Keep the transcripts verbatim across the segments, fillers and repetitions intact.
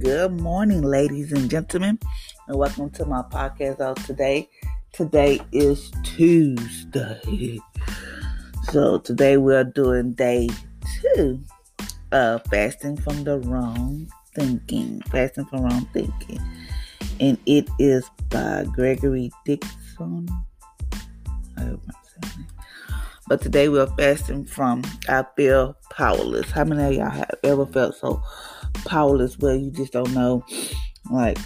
Good morning, ladies and gentlemen, and welcome to my podcast of today. Today is Tuesday. So today we are doing day two of fasting from the wrong thinking. Fasting from wrong thinking. And it is by Gregory Dixon. I hope I'm saying it. But today we are fasting from I feel powerless. How many of y'all have ever felt so powerless, where you just don't know, like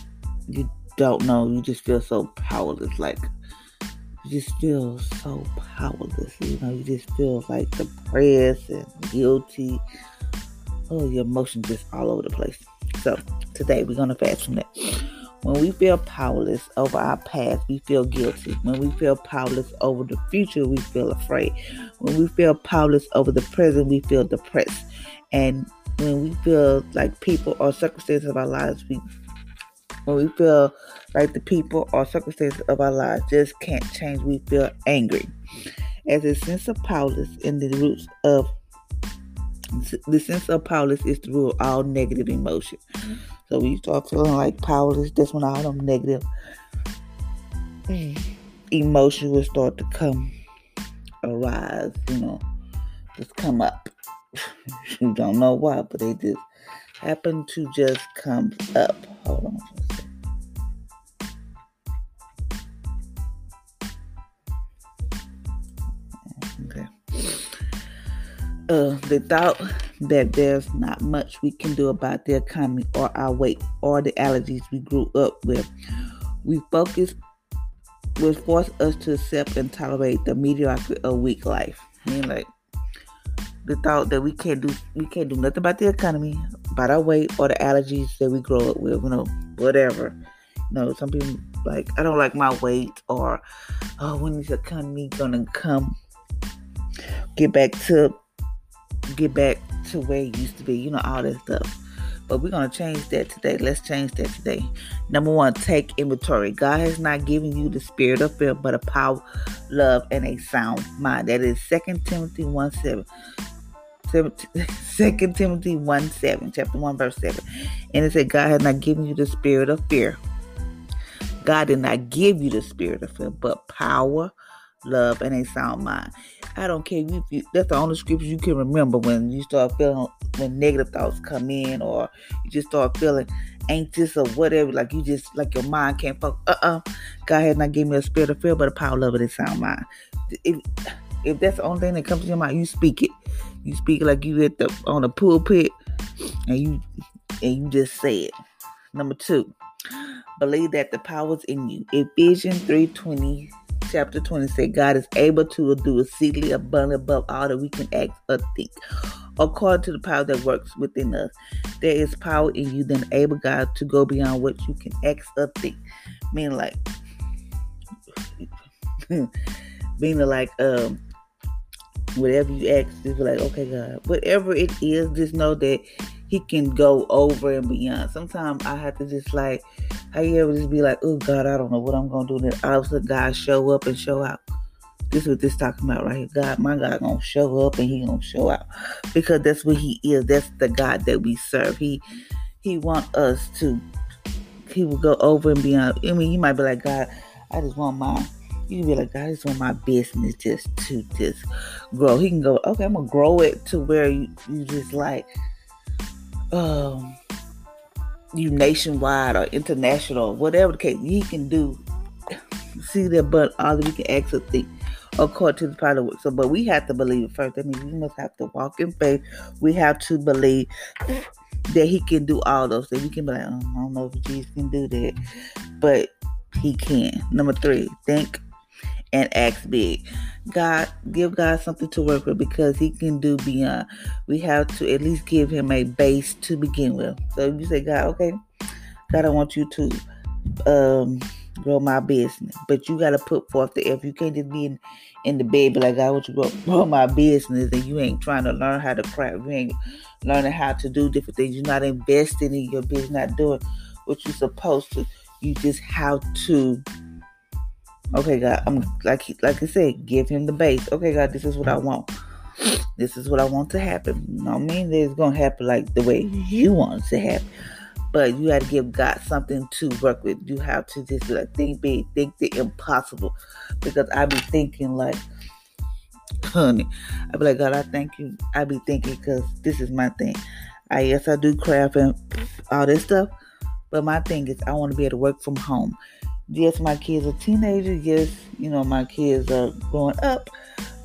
you don't know, you just feel so powerless, like you just feel so powerless, you know, you just feel like depressed and guilty. Oh, your emotions just all over the place. So today we're gonna fast from that. When we feel powerless over our past, we feel guilty. When we feel powerless over the future, we feel afraid. When we feel powerless over the present, we feel depressed. And when we feel like people or circumstances of our lives, we when we feel like the people or circumstances of our lives just can't change, we feel angry. As a sense of powerless in the roots of the sense of powerless is the root of all negative emotion. So when you start feeling like powerless, that's when all them negative emotions will start to come arise, you know, just come up. You don't know why, but they just happen to just come up. Hold on for a second. Okay. Uh, the thought that there's not much we can do about the economy or our weight or the allergies we grew up with. We focus will force us to accept and tolerate the mediocrity of weak life. I mean, like, the thought that we can't do we can't do nothing about the economy, about our weight, or the allergies that we grow up with, you know, whatever. You know, some people like, I don't like my weight, or oh, when is the economy gonna come get back to get back to where it used to be, you know, all that stuff. But we're gonna change that today. Let's change that today. Number one, take inventory. God has not given you the spirit of fear, but a power, love, and a sound mind. That is Second Timothy one seven. Second Timothy one seven, chapter one, verse seven. And it said, God has not given you the spirit of fear. God did not give you the spirit of fear, but power, love, and a sound mind. I don't care if you, that's the only scripture you can remember when you start feeling, when negative thoughts come in, or you just start feeling anxious or whatever, like you just, like your mind can't focus. Uh-uh. God has not given me a spirit of fear, but a power, love, and a sound mind. If, if that's the only thing that comes to your mind, you speak it. You speak like you at the on the pulpit, and you and you just say it. Number two, believe that the power's in you. Ephesians three twenty, chapter twenty said, God is able to do exceedingly abundantly above all that we can ask or think, according to the power that works within us. There is power in you that enable God to go beyond what you can ask or think. Meaning like, meaning like, um. whatever you ask, just be like, okay, God, whatever it is, just know that He can go over and beyond. Sometimes I have to just like, I ever just be like, oh God, I don't know what I'm gonna do. Then all of a sudden, God show up and show out. This is what this talking about right here. God, my God, gonna show up and He gonna show out, because that's what He is. That's the God that we serve. He He want us to. He will go over and beyond. I mean, you might be like, God, I just want my You can be like, God, I just want my business just to just grow. He can go, okay, I'm going to grow it to where you, you just like, um, you nationwide or international, whatever the case. He can do, see that, but all that we can ask or think according to the power of work. So, but we have to believe it first. I mean, we must have to walk in faith. We have to believe that He can do all those things. We can be like, oh, I don't know if Jesus can do that, but He can. Number three, think and act big. God, give God something to work with, because He can do beyond. We have to at least give Him a base to begin with. So if you say, God, okay, God, I want you to um, grow my business, but you got to put forth the effort. You can't just be in, in the bed, be like, God, I want you to grow, grow my business, and you ain't trying to learn how to craft. You ain't learning how to do different things. You're not investing in your business, not doing what you're supposed to. You just have to, okay, God, I'm like, like I said, give Him the base. Okay, God, this is what I want. This is what I want to happen. You know what I mean? It's going to happen like the way you want it to happen. But you got to give God something to work with. You have to just like think big, think the impossible. Because I be thinking like, honey, I be like, God, I thank you. I be thinking because this is my thing. I yes, I do craft and all this stuff. But my thing is, I want to be able to work from home. Yes, my kids are teenagers. Yes, you know, my kids are growing up.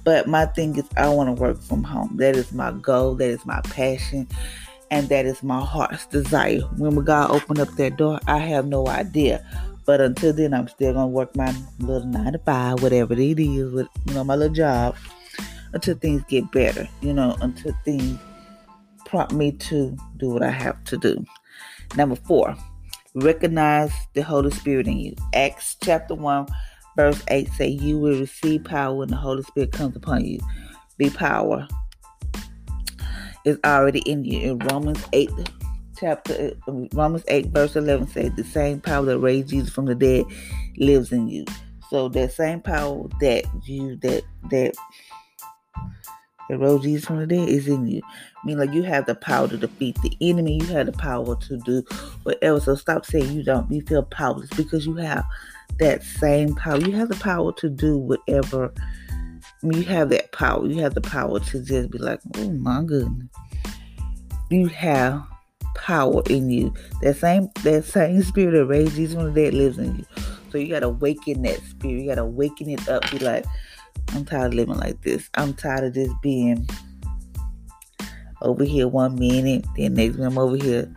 But my thing is, I want to work from home. That is my goal. That is my passion. And that is my heart's desire. When God opened up that door, I have no idea. But until then, I'm still going to work my little nine to five, whatever it is, with, you know, my little job, until things get better, you know, until things prompt me to do what I have to do. Number four. Recognize the Holy Spirit in you. Acts chapter one, verse eight say, you will receive power when the Holy Spirit comes upon you. The power is already in you. In Romans eight, chapter Romans eight, verse eleven says, the same power that raised Jesus from the dead lives in you. So that same power that you that that that rose Jesus from the dead is in you. I mean, like, you have the power to defeat the enemy. You have the power to do whatever. So stop saying you don't. You feel powerless, because you have that same power. You have the power to do whatever. I mean, you have that power. You have the power to just be like, oh my goodness. You have power in you. That same that same spirit that raised Jesus from the dead lives in you. So you got to awaken that spirit. You got to waken it up. Be like, I'm tired of living like this. I'm tired of just being over here one minute, then next minute I'm over here.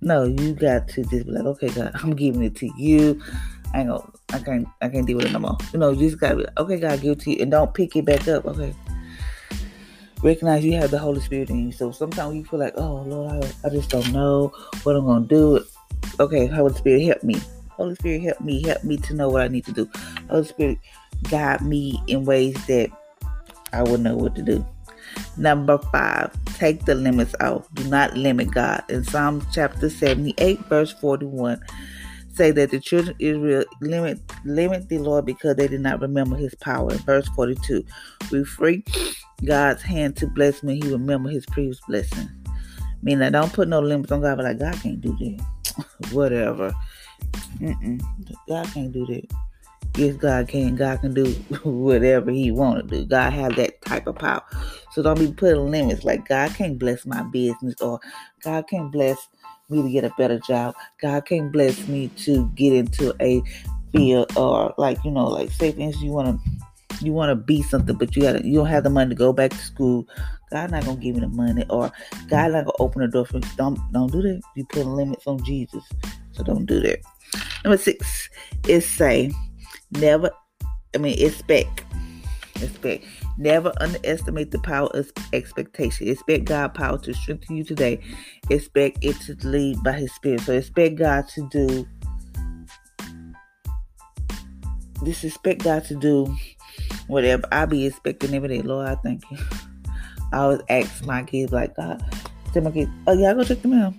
No, you got to just be like, okay, God, I'm giving it to you. I ain't gonna, I can't, I can't deal with it no more. You know, you just gotta be like, okay, God, give it to you, and don't pick it back up. Okay, recognize you have the Holy Spirit in you. So sometimes we feel like, oh Lord, I, I just don't know what I'm gonna do. Okay, Holy Spirit, help me. Holy Spirit, help me, help me to know what I need to do. Holy Spirit, guide me in ways that I would know what to do. Number five, take the limits off. Do not limit God. In Psalms chapter seventy-eight, verse forty-one, say that the children of Israel limit limit the Lord because they did not remember His power. In verse forty-two, we free God's hand to bless when He remember His previous blessing. Meaning, I don't put no limits on God. But like, God can't do that. Whatever. Mm-mm. God can't do that. Yes, God can. God can do whatever He want to do. God have that type of power. So don't be putting limits. Like, God can't bless my business, or God can't bless me to get a better job. God can't bless me to get into a field, or like, you know, like, say for instance, you want to you want to be something, but you got you don't have the money to go back to school. God not gonna give me the money, or God not gonna open the door for me. Don't don't do that. You putting limits on Jesus, so don't do that. Number six is say. Never, I mean, expect, expect. Never underestimate the power of expectation. Expect God's power to strengthen you today. Expect it to lead by His Spirit. So expect God to do, just expect God to do whatever. I be expecting every day. Lord, I thank you. I always ask my kids, like, God, tell my kids, oh, yeah, I go check the mail.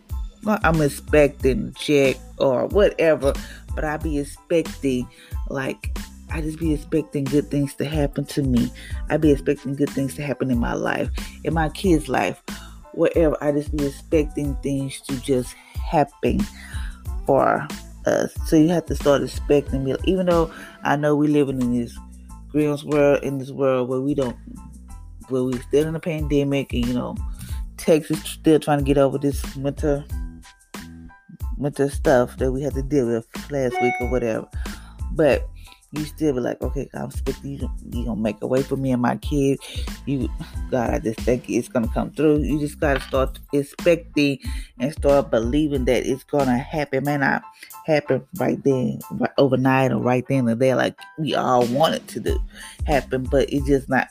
I'm expecting a check or whatever, but I be expecting, like, I just be expecting good things to happen to me. I be expecting good things to happen in my life, in my kids' life, whatever. I just be expecting things to just happen for us. So you have to start expecting me. Even though I know we living in this green's world, in this world where we don't, where we still in a pandemic, and you know, Texas still trying to get over this winter, winter stuff that we had to deal with last week or whatever. But you still be like, okay, I'm expecting you, you gonna make a way for me and my kids. You, God, I just think it's gonna come through. You just gotta start expecting and start believing that it's gonna happen. It may not happen right then, right overnight, or right then and there, like we all want it to do happen. But it's just not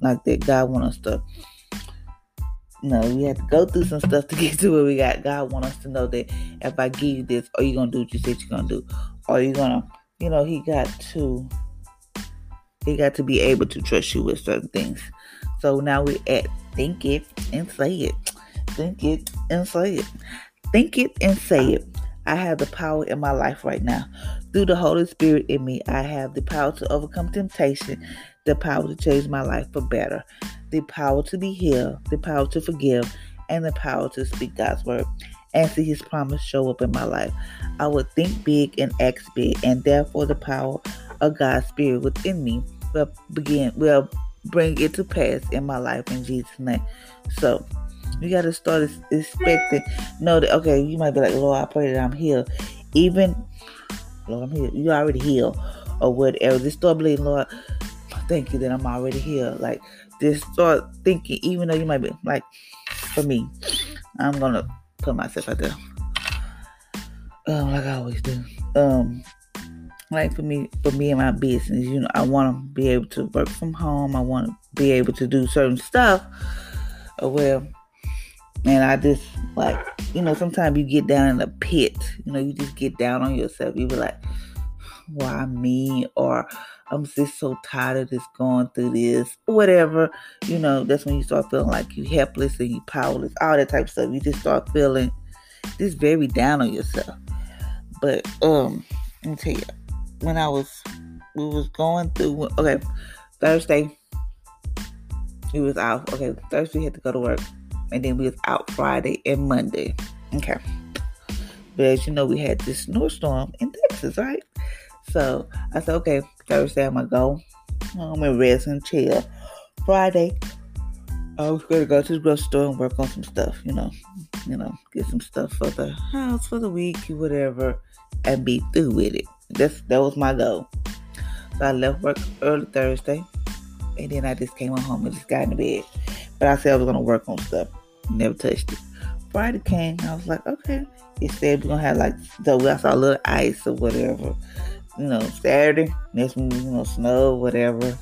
like that. God want us to, you know, we had to go through some stuff to get to where we got. God want us to know that if I give you this, are you gonna do what you said you're gonna do? Are you gonna, you know, he got to, he got to be able to trust you with certain things. So now we're at think it and say it. Think it and say it. Think it and say it. I have the power in my life right now. Through the Holy Spirit in me, I have the power to overcome temptation, the power to change my life for better, the power to be healed, the power to forgive, and the power to speak God's word and see his promise show up in my life. I would think big and act big, and therefore the power of God's spirit within me will begin, will bring it to pass in my life in Jesus' name. So you got to start expecting, know that, okay, you might be like, Lord, I pray that I'm healed. Even, Lord, I'm healed. You already healed or whatever. Just start believing, Lord, thank you that I'm already healed. Like, just start thinking, even though you might be like, for me, I'm going to put myself out there, um, like I always do. Um, like for me, for me and my business, you know, I want to be able to work from home. I want to be able to do certain stuff. Uh, well, and I just like, you know, sometimes you get down in the pit. You know, you just get down on yourself. You be like, why me? Or I'm just so tired of this, going through this, whatever. You know, that's when you start feeling like you helpless and you powerless, all that type of stuff. You just start feeling just very down on yourself. But um, let me tell you, when I was, we was going through. Okay, Thursday, we was out. Okay, Thursday we had to go to work, and then we was out Friday and Monday. Okay, but as you know, we had this snowstorm in Texas, right? So I said, okay, Thursday I'm gonna go home and rest and chill. Friday, I was gonna go to the grocery store and work on some stuff, you know, you know, get some stuff for the house for the week, whatever, and be through with it. That's that was my goal. So I left work early Thursday, and then I just came on home and just got in bed. But I said I was gonna work on stuff, never touched it. Friday came, I was like, okay, it said we're gonna have like, so I saw a little ice or whatever. You know, Saturday, next week, you know, snow, whatever.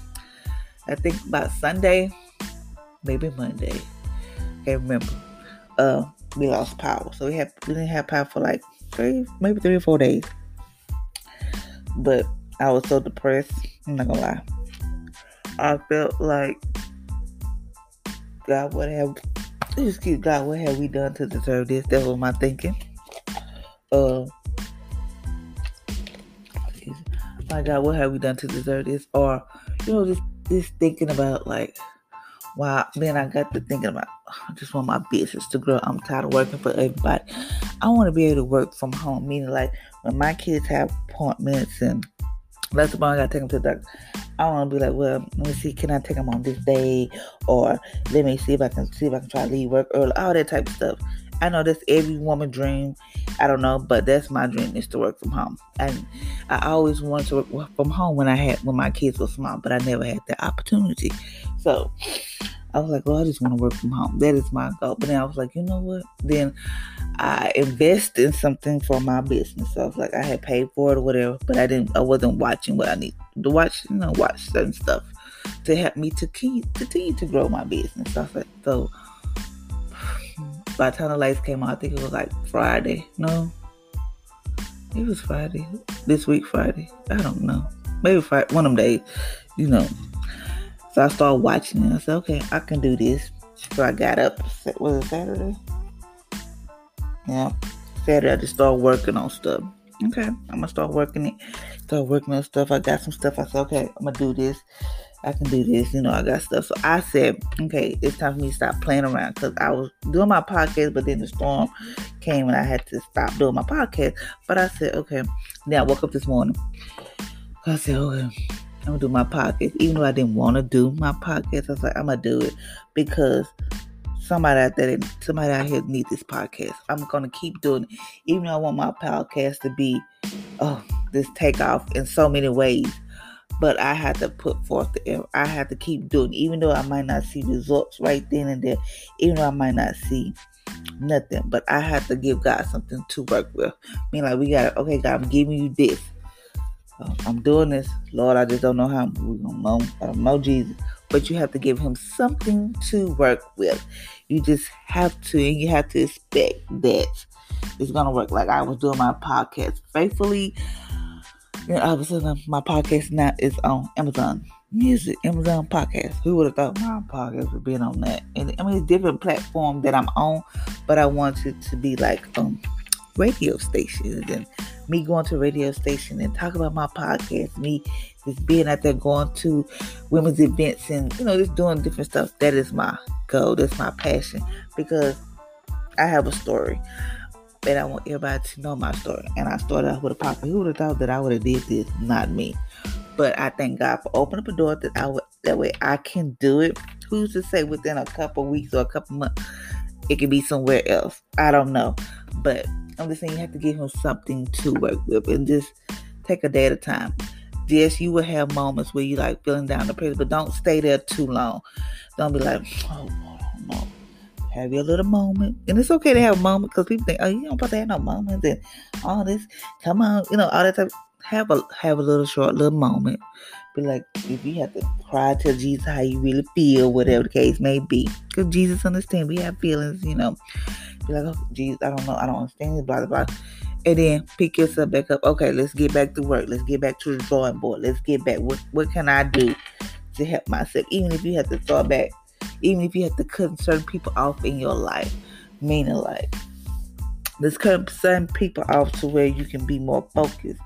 I think about Sunday, maybe Monday. Can't remember. Uh, we lost power, so we had we didn't have power for like three, maybe three or four days. But I was so depressed. I'm not gonna lie. I felt like God, what have excuse God, what have we done to deserve this? That was my thinking. Uh. My God, what have we done to deserve this? Or, you know, just, just thinking about, like, wow, man, I got to thinking about, I just want my business to grow. I'm tired of working for everybody. I want to be able to work from home, meaning, like, when my kids have appointments and that's the point I got to take them to the doctor, I want to be like, well, let me see, can I take them on this day? Or let me see if I can see if I can try to leave work early, all that type of stuff. I know that's every woman's dream. I don't know, but that's my dream, is to work from home. And I always wanted to work from home when I had when my kids were small, but I never had that opportunity. So I was like, well, I just want to work from home. That is my goal. But then I was like, you know what? Then I invest in something for my business. So I was like, I had paid for it or whatever, but I didn't. I wasn't watching what I needed to watch. You know, watch certain stuff to help me to keep continue to grow my business. So I was like, so. By the time the lights came on, I think it was like Friday. No, it was Friday. This week, Friday. I don't know. Maybe Friday, one of them days, you know. So I started watching it. I said, okay, I can do this. So I got up. Was it Saturday? Yeah. Saturday, I just started working on stuff. Okay, I'm going to start working it. Start working on stuff. I got some stuff. I said, okay, I'm going to do this. I can do this, you know, I got stuff. So I said, okay, it's time for me to stop playing around, because I was doing my podcast, but then the storm came and I had to stop doing my podcast. But I said, okay, then I woke up this morning. I said, okay, I'm going to do my podcast. Even though I didn't want to do my podcast, I was like, I'm going to do it because somebody out there, somebody out here needs this podcast. I'm going to keep doing it. Even though I want my podcast to be, oh, this takeoff in so many ways. But I had to put forth the effort. I had to keep doing it. Even though I might not see results right then and there. Even though I might not see nothing. But I had to give God something to work with. I mean, like, we got to, okay, God, I'm giving you this. Um, I'm doing this. Lord, I just don't know how we're going to I don't know Jesus. But you have to give him something to work with. You just have to. And you have to expect that it's going to work. Like I was doing my podcast faithfully. And all of a sudden, my podcast now is on Amazon Music, Amazon Podcast. Who would have thought my podcast would be on that? And I mean, it's different platform that I'm on, but I want it to be like um, radio stations, and me going to radio station and talking about my podcast, me just being out there going to women's events and, you know, just doing different stuff. That is my goal. That's my passion, because I have a story. And I want everybody to know my story. And I started out with a pocket. Who would have thought that I would have did this? Not me. But I thank God for opening up a door that I would, that way I can do it. Who's to say within a couple weeks or a couple months, it could be somewhere else. I don't know. But I'm just saying, you have to give him something to work with, and just take a day at a time. Yes, you will have moments where you like feeling down the place, but don't stay there too long. Don't be like, oh, no, no. Have your little moment. And it's okay to have a moment, because people think, oh, you don't supposed to have no moments and all this. Come on. You know, all that type. Have a, have a little short little moment. Be like, if you have to cry, tell Jesus how you really feel, whatever the case may be. Because Jesus understands. We have feelings, you know. Be like, oh, Jesus, I don't know. I don't understand this, blah, blah, blah. And then pick yourself back up. Okay, let's get back to work. Let's get back to the drawing board. Let's get back. What, what can I do to help myself? Even if you have to start back. Even if you have to cut certain people off in your life, meaning like, let's cut certain people off to where you can be more focused,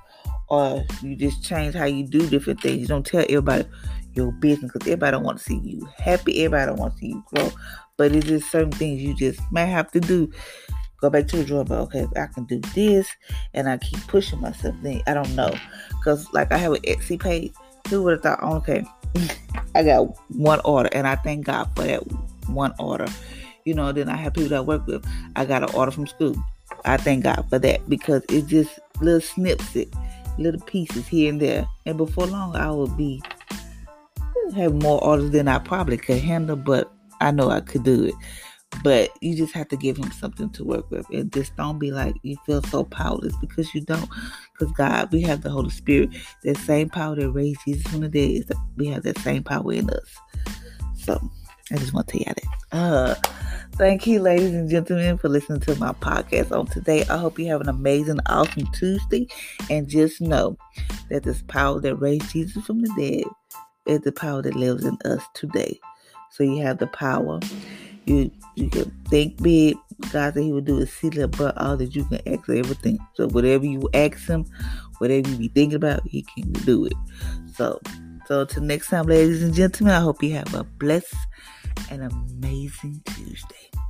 or you just change how you do different things. You don't tell everybody your business, because everybody don't want to see you happy. Everybody don't want to see you grow. But it's just certain things you just may have to do. Go back to the drawing board. Okay, if I can do this, and I keep pushing myself, then I don't know. Because like I have an Etsy page. Who would have thought, oh, okay, I got one order, and I thank God for that one order. You know, then I have people that I work with. I got an order from school. I thank God for that, because it's just little snips, it, little pieces here and there. And before long, I will be have more orders than I probably could handle, but I know I could do it. But you just have to give him something to work with, and just don't be like you feel so powerless, because you don't. Because God, we have the Holy Spirit, that same power that raised Jesus from the dead. We have that same power in us. So I just want to tell you that. Uh, thank you, ladies and gentlemen, for listening to my podcast on today. I hope you have an amazing, awesome Tuesday, and just know that this power that raised Jesus from the dead is the power that lives in us today. So you have the power. You you can think big. God said he would do is see little, but all that you can ask for everything. So whatever you ask him, whatever you be thinking about, he can do it. So, so till next time, ladies and gentlemen, I hope you have a blessed and amazing Tuesday.